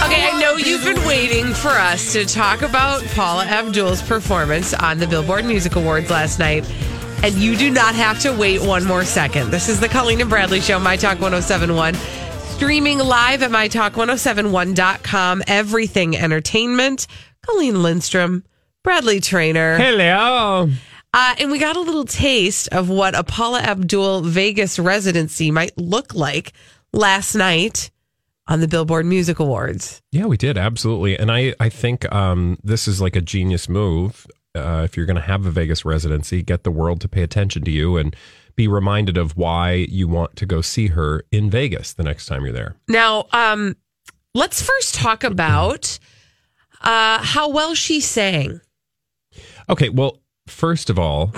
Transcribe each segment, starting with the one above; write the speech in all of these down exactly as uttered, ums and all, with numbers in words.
Okay, I know you've been waiting for us to talk about Paula Abdul's performance on the Billboard Music Awards last night, and you do not have to wait one more second. This is the Colleen and Bradley Show, My Talk ten seventy-one, streaming live at my talk ten seventy-one dot com, everything entertainment. Colleen Lindstrom, Bradley Traynor. Hello. Uh, and we got a little taste of what a Paula Abdul Vegas residency might look like last night on the Billboard Music Awards. Yeah, we did. Absolutely. And I, I think um, this is like a genius move. Uh, if you're going to have a Vegas residency, get the world to pay attention to you and be reminded of why you want to go see her in Vegas the next time you're there. Now, um, let's first talk about uh, how well she sang. Okay, well, first of all,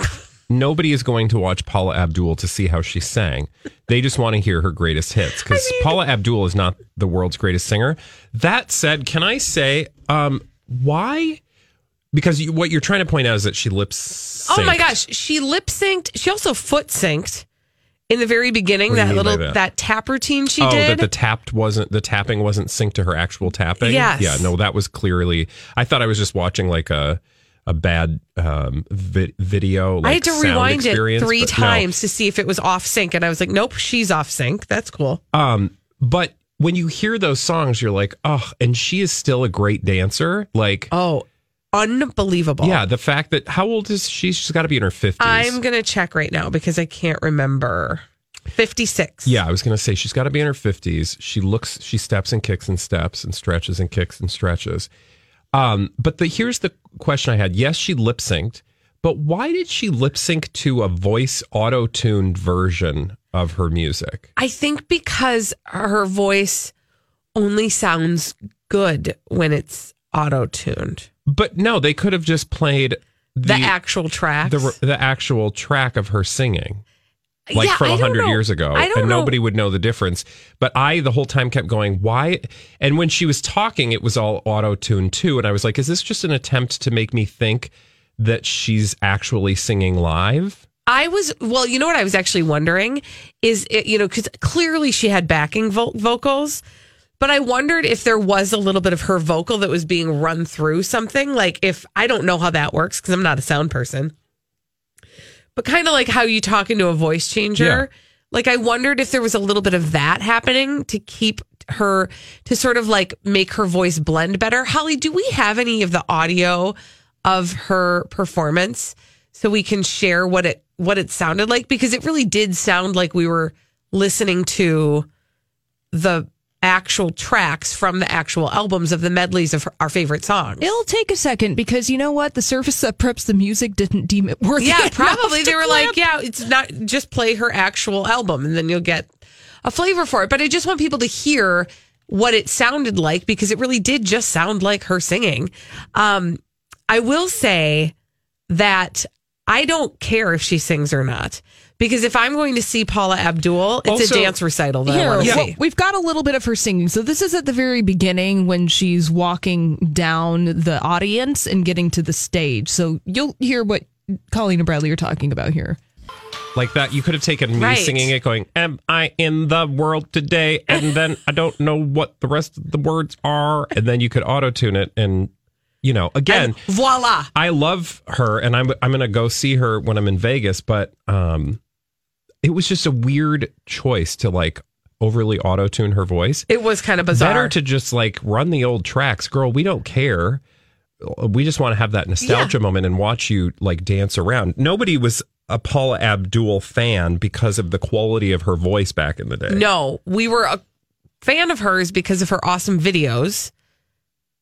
nobody is going to watch Paula Abdul to see how she sang. They just want to hear her greatest hits, because I mean, Paula Abdul is not the world's greatest singer. That said, can I say um, why? Because you, what you're trying to point out is that she lip synced. Oh my gosh, she lip synced. She also foot synced in the very beginning. That little that? that tap routine she oh, did. Oh, that the tapped wasn't the tapping wasn't synced to her actual tapping. Yes. Yeah. No, that was clearly. I thought I was just watching like a. a bad um, vi- video. Like, I had to rewind it three times no. to see if it was off sync. And I was like, nope, she's off sync. That's cool. Um, but when you hear those songs, you're like, oh, and she is still a great dancer. Like, oh, unbelievable. Yeah. The fact that, how old is she? She's got to be in her fifties. I'm going to check right now because I can't remember. fifty-six. Yeah, I was going to say she's got to be in her fifties. She looks, she steps and kicks and steps and stretches and kicks and stretches. Um, but the here's the question I had. Yes, she lip synced, but why did she lip sync to a voice auto-tuned version of her music? I think because her voice only sounds good when it's auto-tuned. But no, they could have just played the, the actual track, the, the actual track of her singing, like yeah, from one hundred years ago, and know. Nobody would know the difference. But I, the whole time, kept going, why? And when she was talking, it was all auto-tuned, too. And I was like, is this just an attempt to make me think that she's actually singing live? I was, well, you know what I was actually wondering is, it, you know, because clearly she had backing vo- vocals, but I wondered if there was a little bit of her vocal that was being run through something. Like, if, I don't know how that works, because I'm not a sound person. But kind of like how you talk into a voice changer. Yeah. Like, I wondered if there was a little bit of that happening to keep her, to sort of like make her voice blend better. Holly, do we have any of the audio of her performance so we can share what it what it sounded like? Because it really did sound like we were listening to the actual tracks from the actual albums of the medleys of her, our favorite songs. It'll take a second because you know what? The service that preps the music didn't deem it worth yeah, it. Yeah, probably they were clap. like, yeah, it's not just play her actual album and then you'll get a flavor for it. But I just want people to hear what it sounded like because it really did just sound like her singing. Um, I will say that I don't care if she sings or not. Because if I'm going to see Paula Abdul, it's also a dance recital that yeah, I want to yeah. see. We've got a little bit of her singing. So this is at the very beginning when she's walking down the audience and getting to the stage. So you'll hear what Colleen and Bradley are talking about here. Like that, you could have taken me right. singing it going, am I in the world today? And then I don't know what the rest of the words are. And then you could auto-tune it and... You know, again, and voila. I love her, and I'm I'm gonna go see her when I'm in Vegas. But um, it was just a weird choice to like overly auto-tune her voice. It was kind of bizarre. Better to just like run the old tracks. Girl, we don't care. We just want to have that nostalgia yeah. moment and watch you like dance around. Nobody was a Paula Abdul fan because of the quality of her voice back in the day. No, we were a fan of hers because of her awesome videos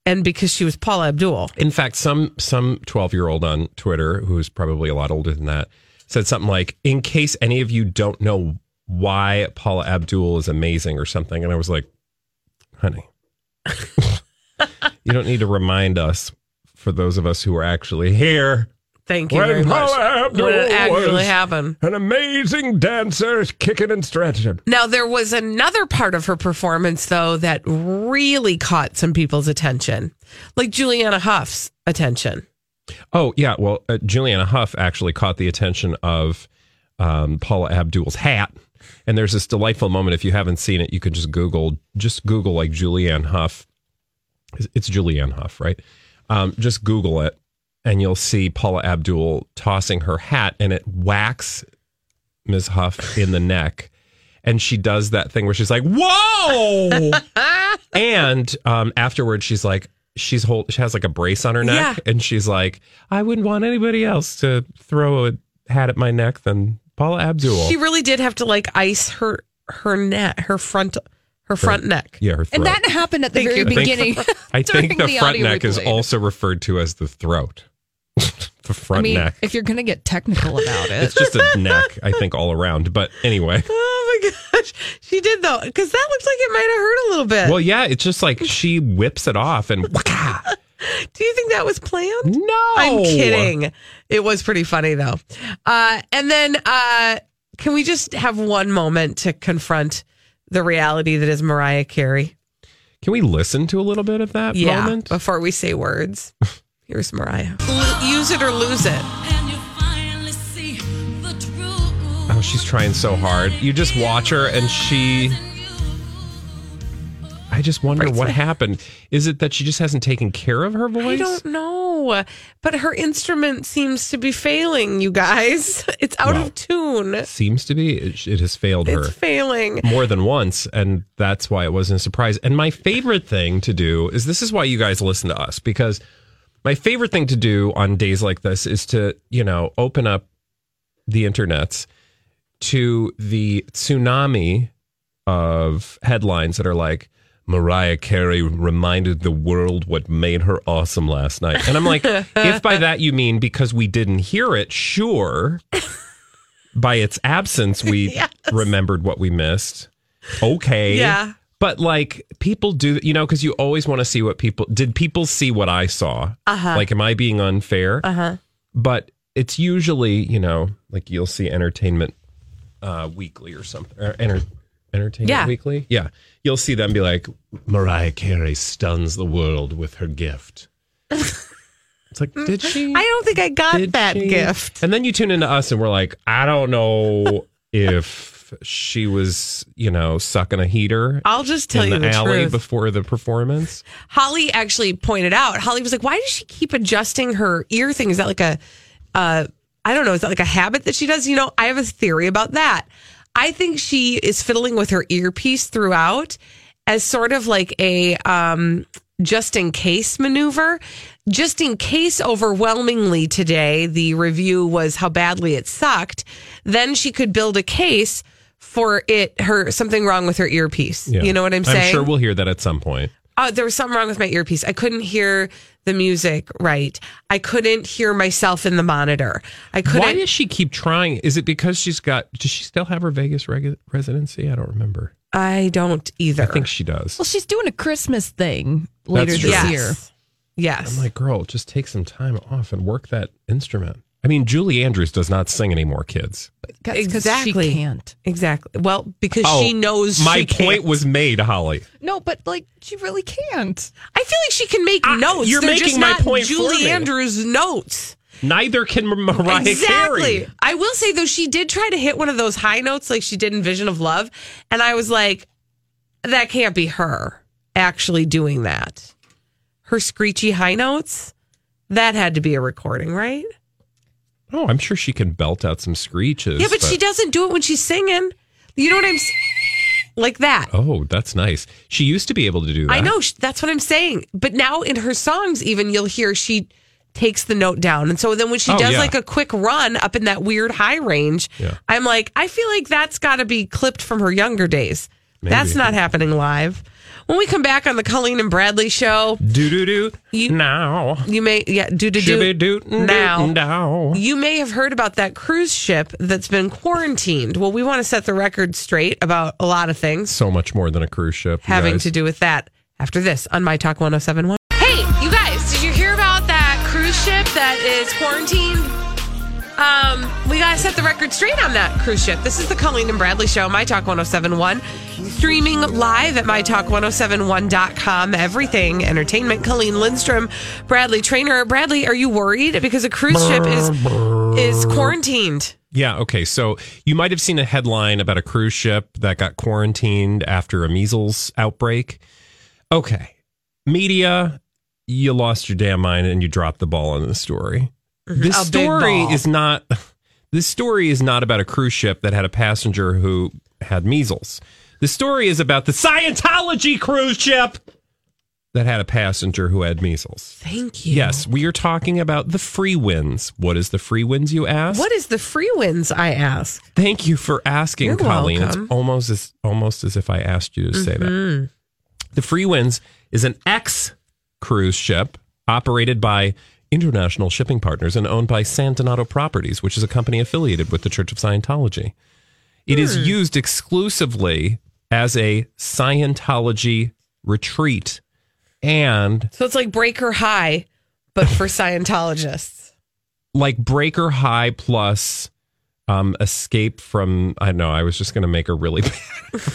and because she was Paula Abdul. In fact, some some twelve-year-old on Twitter, who's probably a lot older than that, said something like, in case any of you don't know why Paula Abdul is amazing or something. And I was like, honey, you don't need to remind us, for those of us who are actually here. Thank you very much. When it actually happened. An amazing dancer kicking and stretching. Now, there was another part of her performance, though, that really caught some people's attention. Like Juliana Hough's attention. Oh, yeah. Well, uh, Juliana Hough actually caught the attention of um, Paula Abdul's hat. And there's this delightful moment. If you haven't seen it, you could just Google, just Google like Julianne Hough. It's Julianne Hough, right? Um, just Google it. And you'll see Paula Abdul tossing her hat, and it whacks Miz Hough in the neck. And she does that thing where she's like, whoa! And um, afterwards, she's like, she's hold, she has like a brace on her neck. Yeah. And she's like, I wouldn't want anybody else to throw a hat at my neck than Paula Abdul. She really did have to like ice her, her neck, her front Her front right. neck. Yeah, her throat. And that happened at the Thank very you. beginning. I think, I think the, the front neck is also referred to as the throat. The front I mean, neck. If you're going to get technical about it. It's just a neck, I think, all around. But anyway. Oh, my gosh. She did, though. Because that looks like it might have hurt a little bit. Well, yeah. It's just like she whips it off and waka. Do you think that was planned? No. I'm kidding. It was pretty funny, though. Uh, and then uh, can we just have one moment to confront the reality that is Mariah Carey? Can we listen to a little bit of that yeah, moment? Before we say words. Here's Mariah. L- use it or lose it. And you finally see the truth. Oh, she's trying so hard. You just watch her and she... I just wonder right, what so. happened. Is it that she just hasn't taken care of her voice? I don't know. But her instrument seems to be failing, you guys. It's out well, of tune. Seems to be. It, it has failed it's her. It's failing. More than once. And that's why it wasn't a surprise. And my favorite thing to do is, this is why you guys listen to us, because my favorite thing to do on days like this is to, you know, open up the internets to the tsunami of headlines that are like, Mariah Carey reminded the world what made her awesome last night. And I'm like, if by that you mean because we didn't hear it, sure. By its absence, we yes. remembered what we missed. Okay. Yeah. But like people do, you know, because you always want to see what people, did people see what I saw? Uh-huh. Like, am I being unfair? Uh-huh. But it's usually, you know, like you'll see Entertainment uh, Weekly or something. Or enter- Entertainment yeah. Weekly? Yeah. You'll see them be like, Mariah Carey stuns the world with her gift. It's like, did she? I don't think I got that she? gift. And then you tune into us and we're like, I don't know if she was, you know, sucking a heater. I'll just tell in you the, the alley truth. Before the performance. Holly actually pointed out, Holly was like, why does she keep adjusting her ear thing? Is that like a, uh, I don't know, is that like a habit that she does? You know, I have a theory about that. I think she is fiddling with her earpiece throughout as sort of like a um, just in case maneuver. Just in case, overwhelmingly today, the review was how badly it sucked. Then she could build a case for it, her something wrong with her earpiece. Yeah. You know what I'm saying? I'm sure we'll hear that at some point. Oh, there was something wrong with my earpiece. I couldn't hear the music right. I couldn't hear myself in the monitor. I couldn't. Why does she keep trying? Is it because she's got, does she still have her Vegas reg- residency? I don't remember. I don't either. I think she does. Well, she's doing a Christmas thing later this yes. year. Yes. I'm like, girl, just take some time off and work that instrument. I mean, Julie Andrews does not sing anymore, kids. Exactly. She can't. Exactly. Well, because oh, she knows my she can't. point was made, Holly. No, but like she really can't. I feel like she can make I, notes. You're They're making just my not point. Julie for me. Andrews notes. Neither can Mariah exactly. Carey. I will say though, she did try to hit one of those high notes like she did in Vision of Love, and I was like, that can't be her actually doing that. Her screechy high notes. That had to be a recording, right? Oh, I'm sure she can belt out some screeches. Yeah, but, but she doesn't do it when she's singing. You know what I'm saying? like that. Oh, that's nice. She used to be able to do that. I know. That's what I'm saying. But now in her songs, even you'll hear she takes the note down. And so then when she oh, does yeah. like a quick run up in that weird high range, yeah. I'm like, I feel like that's got to be clipped from her younger days. Maybe. That's not happening live. When we come back on the Colleen and Bradley Show, do do do you, now you may yeah do do do, do now. now you may have heard about that cruise ship that's been quarantined. Well, we want to set the record straight about a lot of things. So much more than a cruise ship having to do with that. After this on My Talk ten seventy-one. Hey, you guys, did you hear about that cruise ship that is quarantined? Um, we got to set the record straight on that cruise ship. This is the Colleen and Bradley Show, My Talk ten seventy-one, streaming live at my talk ten seventy-one dot com. Everything entertainment. Colleen Lindstrom, Bradley Traynor. Bradley, are you worried? Because a cruise ship is is quarantined. Yeah, okay. So you might have seen a headline about a cruise ship that got quarantined after a measles outbreak. Okay. Media, you lost your damn mind and you dropped the ball on the story. This a story is not this story is not about a cruise ship that had a passenger who had measles. The story is about the Scientology cruise ship that had a passenger who had measles. Thank you. Yes, we are talking about the Free Winds. What is the Free Winds, you ask? What is the Free Winds, I ask? Thank you for asking, You're Colleen. Welcome. It's almost as almost as if I asked you to mm-hmm. say that. The Free Winds is an ex-cruise ship operated by International Shipping Partners and owned by San Donato Properties, which is a company affiliated with the Church of Scientology. It mm. is used exclusively as a Scientology retreat. And so it's like Breaker High, but for Scientologists. Like Breaker High plus um, escape from, I don't know, I was just going to make a really bad,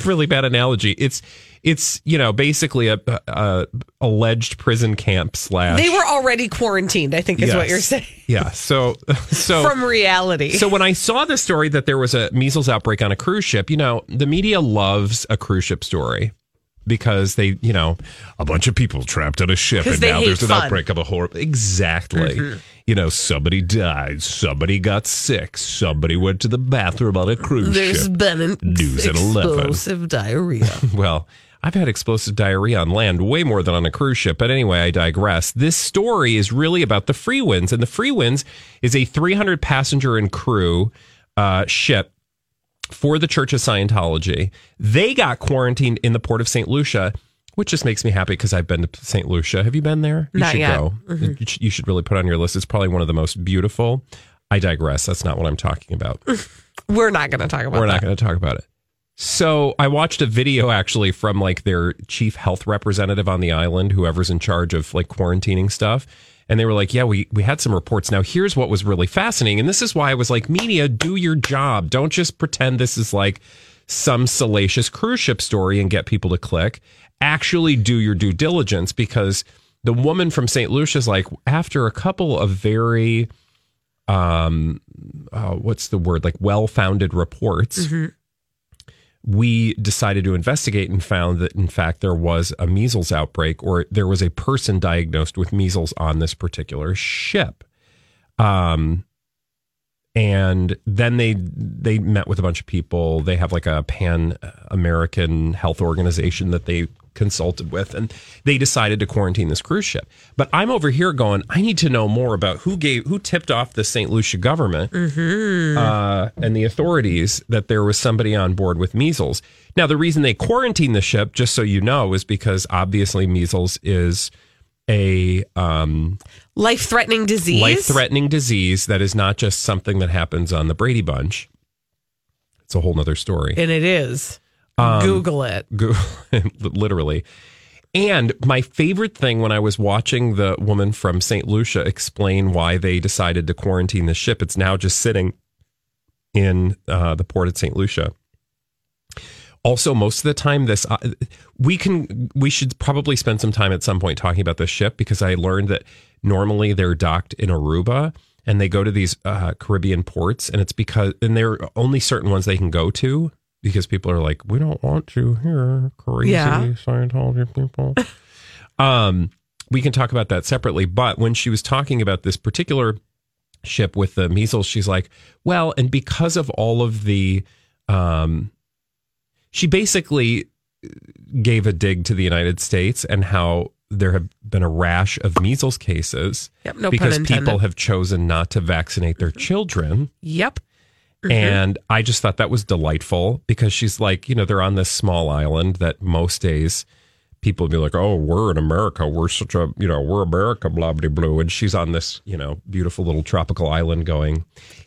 really bad analogy. It's It's, you know, basically a, a, a alleged prison camp slash. They were already quarantined, I think is yes. what you're saying. Yeah. So, so from reality. So when I saw the story that there was a measles outbreak on a cruise ship, you know, the media loves a cruise ship story because they, you know, a bunch of people trapped on a ship and now there's an fun. outbreak of a horrible. Exactly. Mm-hmm. You know, somebody died, somebody got sick, somebody went to the bathroom on a cruise there's ship. There's been news at eleven. Explosive diarrhea. Well, I've had explosive diarrhea on land way more than on a cruise ship. But anyway, I digress. This story is really about the Free Winds. And the Free Winds is a three hundred passenger and crew uh, ship for the Church of Scientology. They got quarantined in the port of Saint Lucia, which just makes me happy because I've been to Saint Lucia. Have you been there? You Not should yet. go. Mm-hmm. You should really put on your list. It's probably one of the most beautiful. I digress. That's not what I'm talking about. We're not going to talk about We're that. We're not going to talk about it. So I watched a video actually from like their chief health representative on the island, whoever's in charge of like quarantining stuff. And they were like, yeah, we, we had some reports. Now, here's what was really fascinating. And this is why I was like, media, do your job. Don't just pretend this is like some salacious cruise ship story and get people to click. Actually do your due diligence, because the woman from Saint Lucia's like, after a couple of very, um, uh, what's the word? Like well-founded reports. Mm-hmm. We decided to investigate and found that, in fact, there was a measles outbreak, or there was a person diagnosed with measles on this particular ship. Um, and then they they met with a bunch of people. They have like a Pan-American health organization that they consulted with, and they decided to quarantine this cruise ship. But I'm over here going, I need to know more about who gave, who tipped off the Saint Lucia government mm-hmm. uh, and the authorities that there was somebody on board with measles. Now, the reason they quarantined the ship, just so you know, is because obviously measles is a um, life-threatening disease. Life-threatening disease that is not just something that happens on the Brady Bunch. It's a whole nother story. And it is. Um, Google it. Google, literally. And my favorite thing when I was watching the woman from Saint Lucia explain why they decided to quarantine the ship, it's now just sitting in uh, the port at Saint Lucia. Also, most of the time, this uh, we can we should probably spend some time at some point talking about this ship, because I learned that normally they're docked in Aruba and they go to these uh, Caribbean ports, and it's because and there are only certain ones they can go to. Because people are like, we don't want you here, crazy yeah. Scientology people. um, we can talk about that separately. But when she was talking about this particular ship with the measles, she's like, well, and because of all of the, um, she basically gave a dig to the United States and how there have been a rash of measles cases yep, no because people have chosen not to vaccinate their children. Yep. Mm-hmm. And I just thought that was delightful because she's like, you know, they're on this small island that most days people would be like, oh, we're in America. We're such a, you know, we're America, blah, blah, blah. And she's on this, you know, beautiful little tropical island going,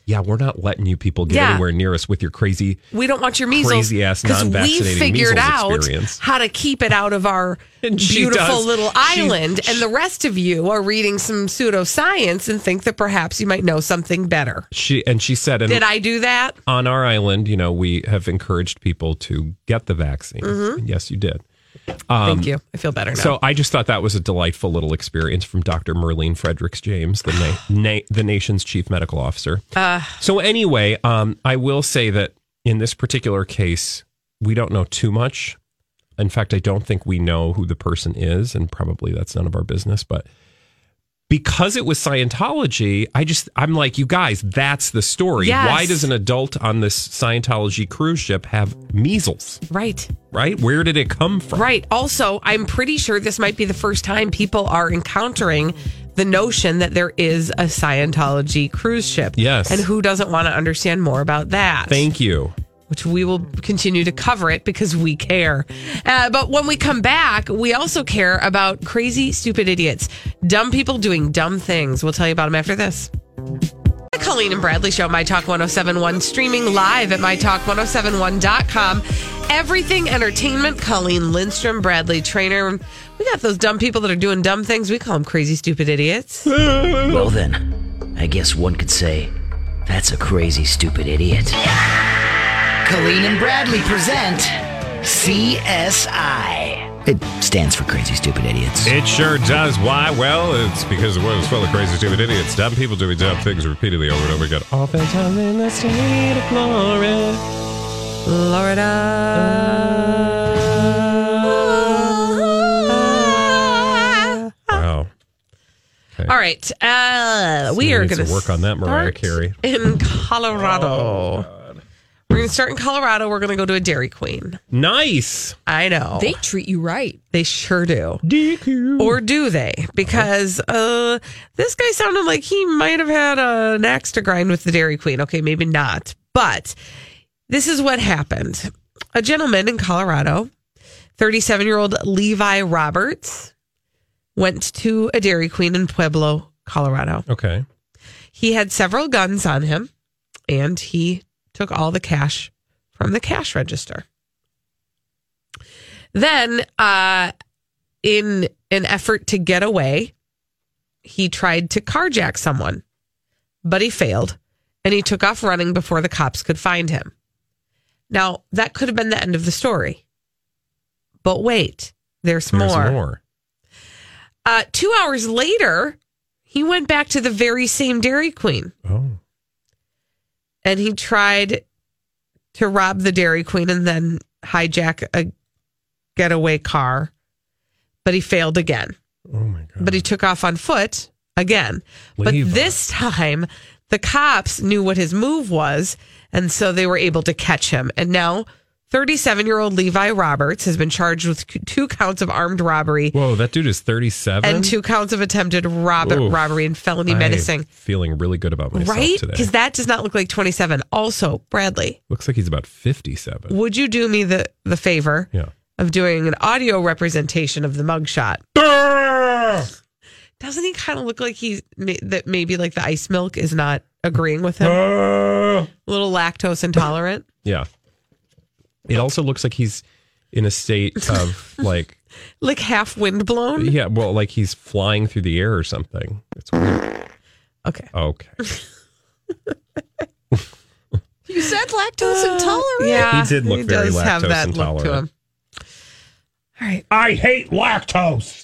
yeah, we're not letting you people get yeah. anywhere near us with your crazy, we don't want your measles, crazy ass non-vaccinated measles experience. Because we figured out how to keep it out of our beautiful does. little island. She, and the rest of you are reading some pseudoscience and think that perhaps you might know something better. She And she said, and did I do that? On our island, you know, we have encouraged people to get the vaccine. Mm-hmm. Yes, you did. Um, Thank you. I feel better now. So I just thought that was a delightful little experience from Doctor Merlene Fredericks-James, the, na- na- the nation's chief medical officer. Uh, so anyway, um, I will say that in this particular case, we don't know too much. In fact, I don't think we know who the person is, and probably that's none of our business. But because it was Scientology, I just, I'm like, you guys, that's the story. Yes. Why does an adult on this Scientology cruise ship have measles? Right. Right? Where did it come from? Right. Also, I'm pretty sure this might be the first time people are encountering the notion that there is a Scientology cruise ship. Yes. And who doesn't want to understand more about that? Thank you. Which we will continue to cover it because we care. Uh, but when we come back, we also care about crazy, stupid idiots, dumb people doing dumb things. We'll tell you about them after this. The Colleen and Bradley Show, My Talk ten seventy-one, streaming live at my talk ten seventy-one dot com. Everything entertainment, Colleen Lindstrom, Bradley Traynor. We got those dumb people that are doing dumb things. We call them crazy, stupid idiots. Well, then, I guess one could say that's a crazy, stupid idiot. Yeah! Colleen and Bradley present C S I. It stands for Crazy Stupid Idiots. It sure does. Why? Well, it's because the world is full of crazy, stupid idiots. Dumb people doing dumb things repeatedly over and over again. All the time in the state of Florida. Florida. Wow. Okay. All right. Uh, so we are going to work on that, Mariah Carey. In Colorado. Oh. We're going to start in Colorado. We're going to go to a Dairy Queen. Nice. I know. They treat you right. They sure do. D Q. Or do they? Because uh, this guy sounded like he might have had uh, an axe to grind with the Dairy Queen. Okay, maybe not. But this is what happened. A gentleman in Colorado, thirty-seven-year-old Levi Roberts, went to a Dairy Queen in Pueblo, Colorado. Okay. He had several guns on him, and he took all the cash from the cash register. Then, uh, in an effort to get away, he tried to carjack someone, but he failed, and he took off running before the cops could find him. Now, that could have been the end of the story. But wait, there's, there's more. more. Uh, two hours later, he went back to the very same Dairy Queen. Oh. And he tried to rob the Dairy Queen and then hijack a getaway car, but he failed again. Oh my God. But he took off on foot again. Levi. But this time, the cops knew what his move was, and so they were able to catch him. And now, thirty-seven-year-old Levi Roberts has been charged with two counts of armed robbery. Whoa, that dude is thirty-seven? And two counts of attempted rob- robbery and felony menacing. I'm feeling really good about myself right? today. Because that does not look like twenty-seven. Also, Bradley. Looks like he's about fifty-seven. Would you do me the, the favor yeah. of doing an audio representation of the mugshot? Doesn't he kind of look like he's, that maybe like the ice milk is not agreeing with him? A little lactose intolerant? Yeah. It also looks like he's in a state of like... like half windblown? Yeah, well, like he's flying through the air or something. It's weird. Okay. Okay. You said lactose uh, intolerant? Yeah. He did look he very lactose have that intolerant. Look to him. All right. I hate lactose.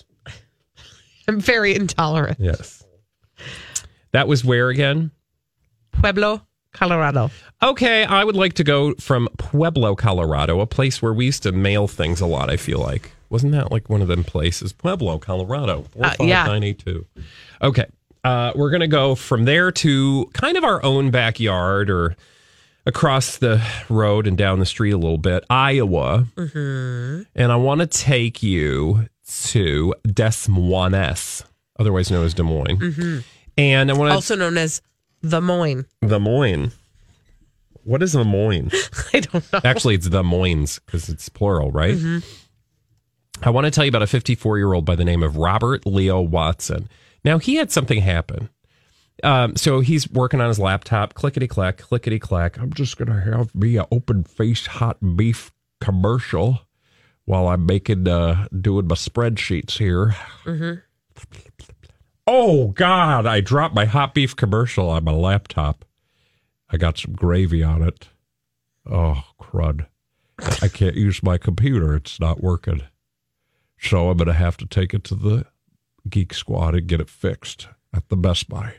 I'm very intolerant. Yes. That was where again? Pueblo, Colorado. Okay, I would like to go from Pueblo, Colorado, a place where we used to mail things a lot, I feel like. Wasn't that like one of them places? Pueblo, Colorado, four five nine eight two. Uh, yeah. Okay, uh, we're going to go from there to kind of our own backyard or across the road and down the street a little bit, Iowa. Mm-hmm. And I want to take you to Des Moines, otherwise known as Des Moines. Mm-hmm. And I want to... Also known as The Moines. The Moines. What is The Moines? I don't know. Actually, it's The Moines because it's plural, right? Mm-hmm. I want to tell you about a fifty-four-year-old by the name of Robert Leo Watson. Now, he had something happen. Um, so he's working on his laptop, clickety-clack, clickety-clack. I'm just going to have me an open-faced hot beef commercial while I'm making, uh, doing my spreadsheets here. Mm-hmm. Oh, God, I dropped my hot beef commercial on my laptop. I got some gravy on it. Oh, crud. I can't use my computer. It's not working. So I'm going to have to take it to the Geek Squad and get it fixed at the Best Buy.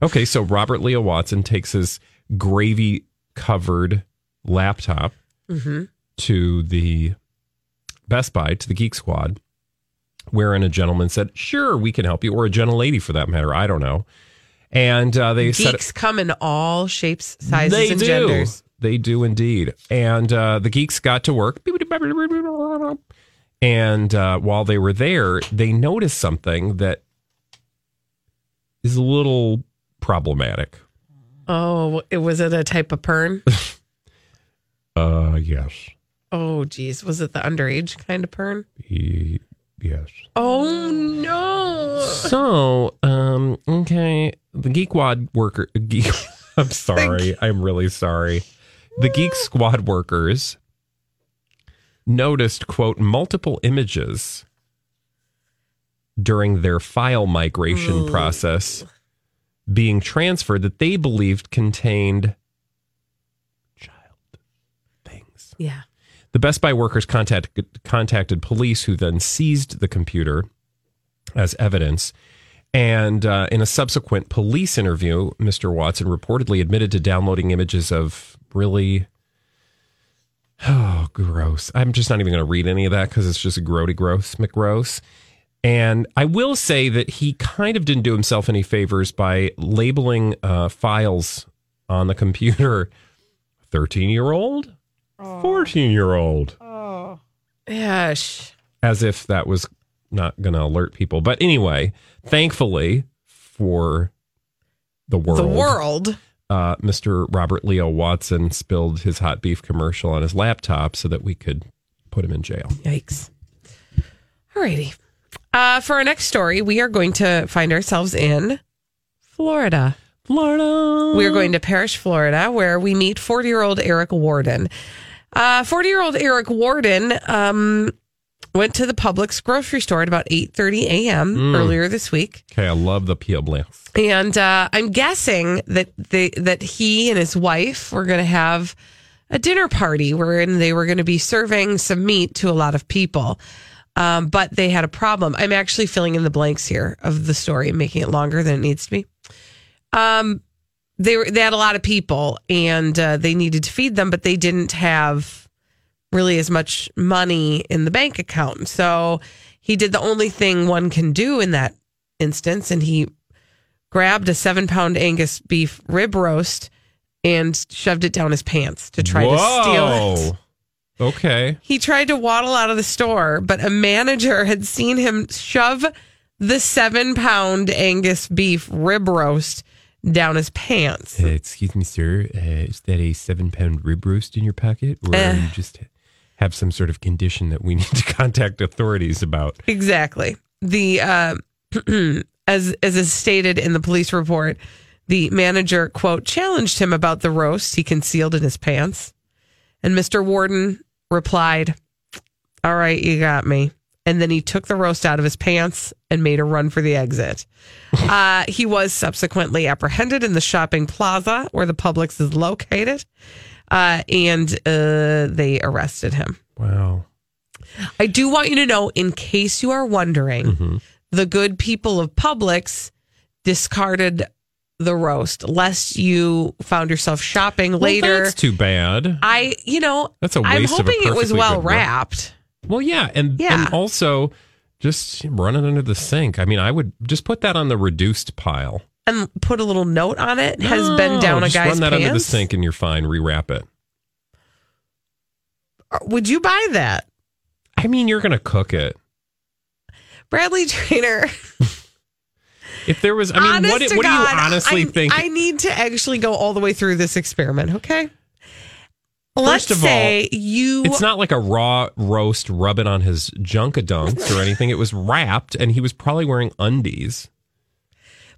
Okay, so Robert Leo Watson takes his gravy-covered laptop mm-hmm. to the Best Buy, to the Geek Squad, wherein a gentleman said, sure, we can help you, or a gentlelady for that matter, I don't know. And uh, they said... Geeks come in all shapes, sizes, they and do. genders. They do indeed. And uh, the geeks got to work. And uh, while they were there, they noticed something that is a little... problematic. Oh, it was it a type of perm? uh, yes. Oh, geez. Was it the underage kind of perm? He, yes. Oh, no. So, um, okay. The Geek Squad worker, geek, I'm sorry. I'm really sorry. The Geek Squad workers noticed, quote, multiple images during their file migration Ooh. process being transferred that they believed contained child things. Yeah. The Best Buy workers contact, contacted police, who then seized the computer as evidence. And uh, in a subsequent police interview, Mister Watson reportedly admitted to downloading images of really... Oh, gross. I'm just not even going to read any of that because it's just grody gross McGross. And I will say that he kind of didn't do himself any favors by labeling uh, files on the computer thirteen-year-old, fourteen-year-old. Oh, gosh. As if that was not going to alert people. But anyway, thankfully for the world, the world. Uh, Mister Robert Leo Watson spilled his hot beef commercial on his laptop so that we could put him in jail. Yikes. All righty. Uh, for our next story, we are going to find ourselves in Florida. Florida. We are going to Parrish, Florida, where we meet forty-year-old Eric Warden. Uh, forty-year-old Eric Warden um, went to the Publix grocery store at about eight thirty a.m. Mm. earlier this week. Okay, I love the Pueblo. And uh, I'm guessing that they, that he and his wife were going to have a dinner party wherein they were going to be serving some meat to a lot of people. Um, but they had a problem. I'm actually filling in the blanks here of the story and making it longer than it needs to be. Um, they were, they had a lot of people and uh, they needed to feed them, but they didn't have really as much money in the bank account. So he did the only thing one can do in that instance. And he grabbed a seven pound Angus beef rib roast and shoved it down his pants to try Whoa. to steal it. Okay. He tried to waddle out of the store, but a manager had seen him shove the seven pound Angus beef rib roast down his pants. Uh, excuse me, sir. Uh, is that a seven pound rib roast in your pocket? Or uh, you just have some sort of condition that we need to contact authorities about? Exactly. The uh, as, as is stated in the police report, the manager, quote, challenged him about the roast he concealed in his pants. And Mister Warden replied, all right, you got me. And then he took the roast out of his pants and made a run for the exit. uh, he was subsequently apprehended in the shopping plaza where the Publix is located. Uh, and uh, they arrested him. Wow. I do want you to know, in case you are wondering, mm-hmm. the good people of Publix discarded the roast, lest you found yourself shopping later. Well, that's too bad. I, you know, that's a waste I'm hoping of a it was well wrapped. Roast. Well, yeah. And, yeah. and also just run it under the sink. I mean, I would just put that on the reduced pile. and put a little note on it has no, been down a guy's pants. Just run that pants. under the sink and you're fine. Rewrap it. Would you buy that? I mean, you're going to cook it. Bradley Traynor. If there was, I mean, what, what God, do you honestly I, think? I need to actually go all the way through this experiment, okay? Let's First of say all, you... It's not like a raw roast rubbing on his junk-a-dunks or anything. It was wrapped, and he was probably wearing undies.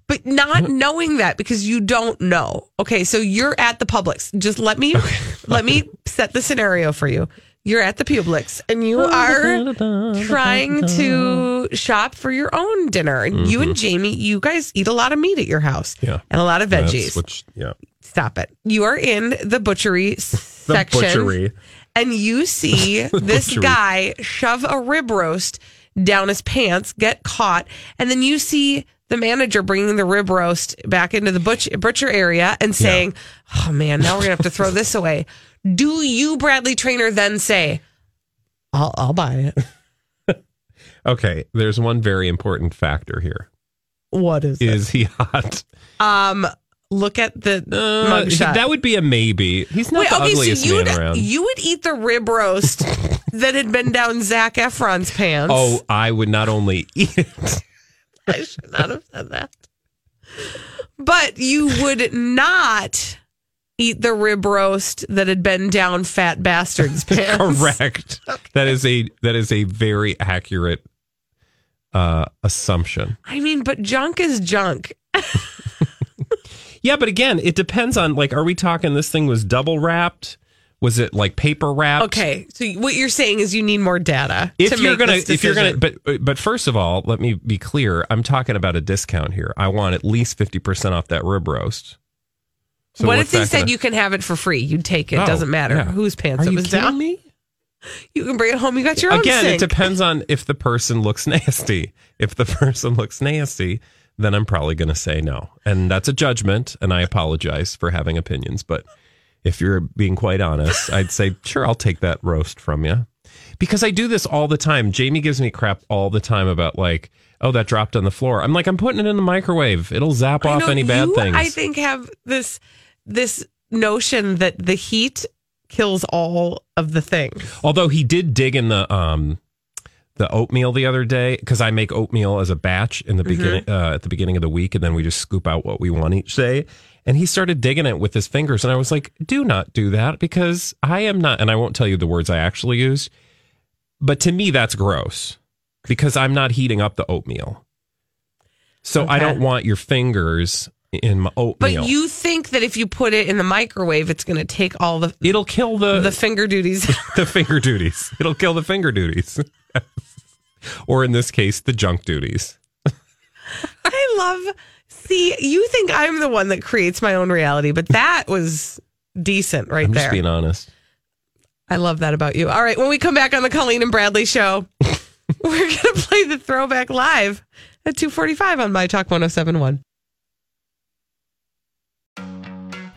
But not knowing that, because you don't know. Okay, so you're at the Publix. Just let me okay. let me set the scenario for you. You're at the Publix, and you are trying to shop for your own dinner. And mm-hmm. you and Jamie, you guys eat a lot of meat at your house. Yeah. And a lot of veggies. Which, yeah. Stop it. You are in the butchery the section. Butchery. And you see this butchery. guy shove a rib roast down his pants, get caught, and then you see the manager bringing the rib roast back into the butch- butcher area and saying, yeah. oh, man, now we're going to have to throw this away. Do you, Bradley Traynor, then say, I'll, I'll buy it? Okay, there's one very important factor here. What is it? Is he hot? Um, look at the uh, mugshot. That would be a maybe. He's not Wait, the okay, ugliest so man around. You would eat the rib roast that had been down Zac Efron's pants. Oh, I would not only eat it. I should not have said that. But you would not eat the rib roast that had been down Fat Bastard's pants. Correct. Okay. That is a that is a very accurate uh, assumption. I mean, but junk is junk. Yeah, but again, it depends on, like, are we talking this thing was double wrapped? Was it like paper wrapped? Okay, so what you're saying is you need more data. If to you're make gonna, this if you're gonna, but but first of all, let me be clear. I'm talking about a discount here. I want at least fifty percent off that rib roast. So what if they said gonna... you can have it for free? You'd take it. Oh, doesn't matter yeah. whose pants Are it was down. Me? You can bring it home. You got your own. Again, sink. It depends on if the person looks nasty. If the person looks nasty, then I'm probably going to say no, and that's a judgment. And I apologize for having opinions, but. If you're being quite honest, I'd say, sure, I'll take that roast from you. Because I do this all the time. Jamie gives me crap all the time about, like, oh, that dropped on the floor. I'm like, I'm putting it in the microwave. It'll zap off any bad things. I think have this this notion that the heat kills all of the things. Although he did dig in the um the oatmeal the other day, because I make oatmeal as a batch in the mm-hmm. beginning uh, at the beginning of the week, and then we just scoop out what we want each day. And he started digging it with his fingers. And I was like, do not do that, because I am not. And I won't tell you the words I actually used. But to me, that's gross, because I'm not heating up the oatmeal. So okay. I don't want your fingers in my oatmeal. But you think that if you put it in the microwave, it's going to take all the. It'll kill the. The finger duties. The finger duties. It'll kill the finger duties. Or in this case, the junk duties. I love. See, you think I'm the one that creates my own reality, but that was decent right I'm there. I'm just being honest. I love that about you. All right, when we come back on the Colleen and Bradley Show, we're going to play the Throwback Live at two forty-five on My Talk ten seventy-one.